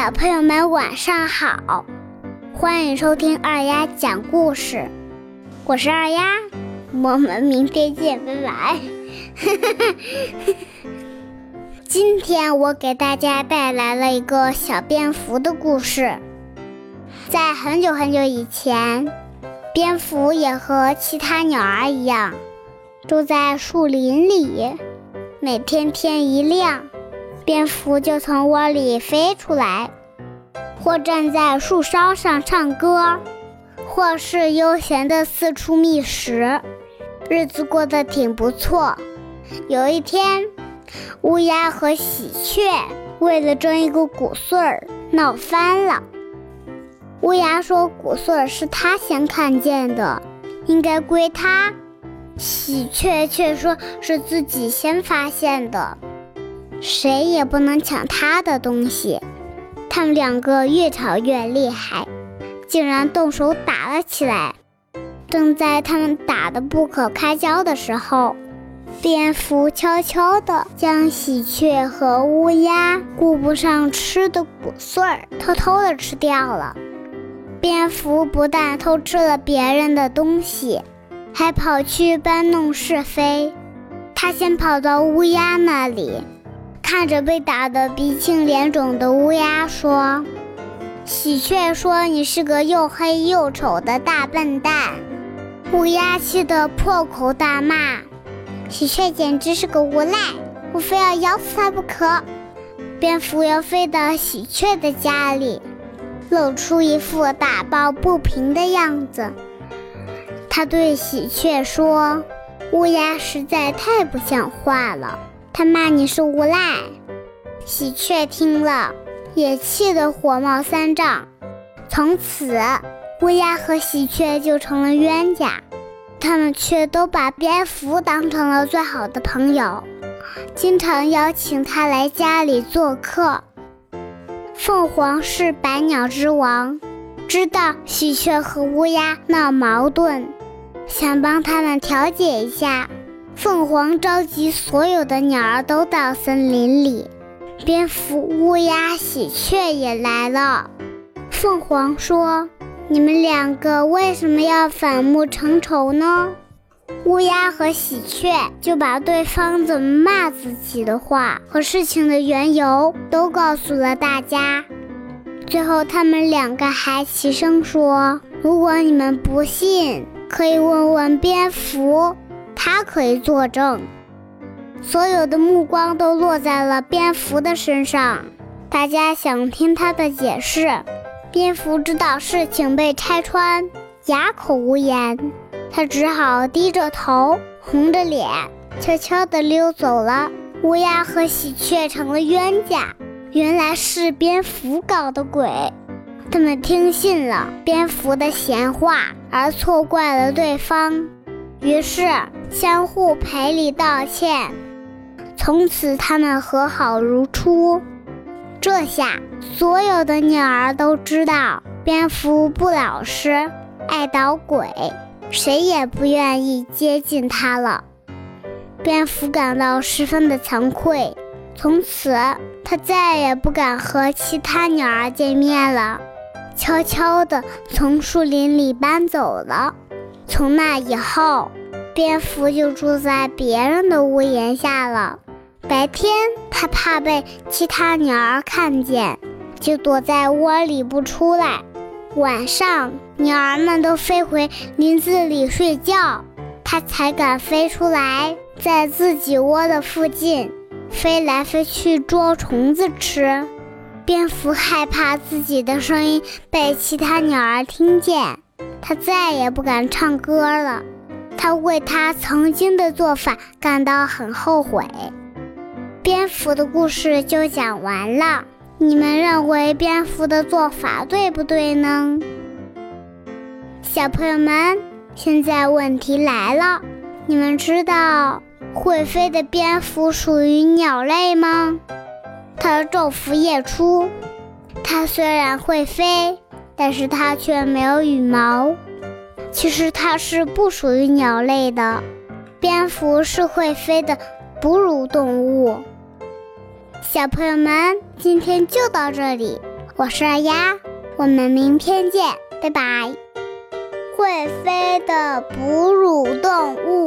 小朋友们晚上好，欢迎收听二丫讲故事，我是二丫，我们明天见，拜拜。今天我给大家带来了一个小蝙蝠的故事。在很久很久以前，蝙蝠也和其他鸟儿一样，住在树林里。每天天一亮，蝙蝠就从窝里飞出来，或站在树梢上唱歌，或是悠闲地四处觅食，日子过得挺不错。有一天，乌鸦和喜鹊为了争一个谷穗儿闹翻了。乌鸦说谷穗儿是它先看见的，应该归它。喜鹊却说是自己先发现的，谁也不能抢他的东西。他们两个越吵越厉害，竟然动手打了起来。正在他们打得不可开交的时候，蝙蝠悄悄地将喜鹊和乌鸦顾不上吃的谷穗儿偷偷地吃掉了。蝙蝠不但偷吃了别人的东西，还跑去搬弄是非。他先跑到乌鸦那里，看着被打得鼻青脸肿的乌鸦说：喜鹊说你是个又黑又丑的大笨蛋。乌鸦气得破口大骂，喜鹊简直是个无赖，我非要咬死它不可。蝙蝠又飞到喜鹊的家里，露出一副打抱不平的样子。他对喜鹊说：乌鸦实在太不像话了，他骂你是无赖。喜鹊听了也气得火冒三丈。从此，乌鸦和喜鹊就成了冤家，他们却都把蝙蝠当成了最好的朋友，经常邀请他来家里做客。凤凰是百鸟之王，知道喜鹊和乌鸦闹矛盾，想帮他们调解一下。凤凰召集所有的鸟儿都到森林里，蝙蝠、乌鸦、喜鹊也来了。凤凰说：你们两个为什么要反目成仇呢？乌鸦和喜鹊就把对方怎么骂自己的话和事情的缘由都告诉了大家。最后他们两个还齐声说：如果你们不信，可以问问蝙蝠，他可以作证。所有的目光都落在了蝙蝠的身上，大家想听他的解释。蝙蝠知道事情被拆穿，哑口无言，他只好低着头红着脸悄悄地溜走了。乌鸦和喜鹊成了冤家，原来是蝙蝠搞的鬼。他们听信了蝙蝠的闲话，而错怪了对方，于是相互赔礼道歉。从此他们和好如初。这下所有的鸟儿都知道蝙蝠不老实，爱捣鬼，谁也不愿意接近它了。蝙蝠感到十分的惭愧，从此他再也不敢和其他鸟儿见面了，悄悄地从树林里搬走了。从那以后，蝙蝠就住在别人的屋檐下了。白天，它怕被其他鸟儿看见，就躲在窝里不出来。晚上，鸟儿们都飞回林子里睡觉，它才敢飞出来，在自己窝的附近飞来飞去捉虫子吃。蝙蝠害怕自己的声音被其他鸟儿听见，它再也不敢唱歌了。他为他曾经的做法感到很后悔。蝙蝠的故事就讲完了，你们认为蝙蝠的做法对不对呢？小朋友们，现在问题来了，你们知道会飞的蝙蝠属于鸟类吗？它昼伏夜出，它虽然会飞，但是它却没有羽毛。其实它是不属于鸟类的，蝙蝠是会飞的哺乳动物。小朋友们，今天就到这里，我是二丫，我们明天见，拜拜。会飞的哺乳动物。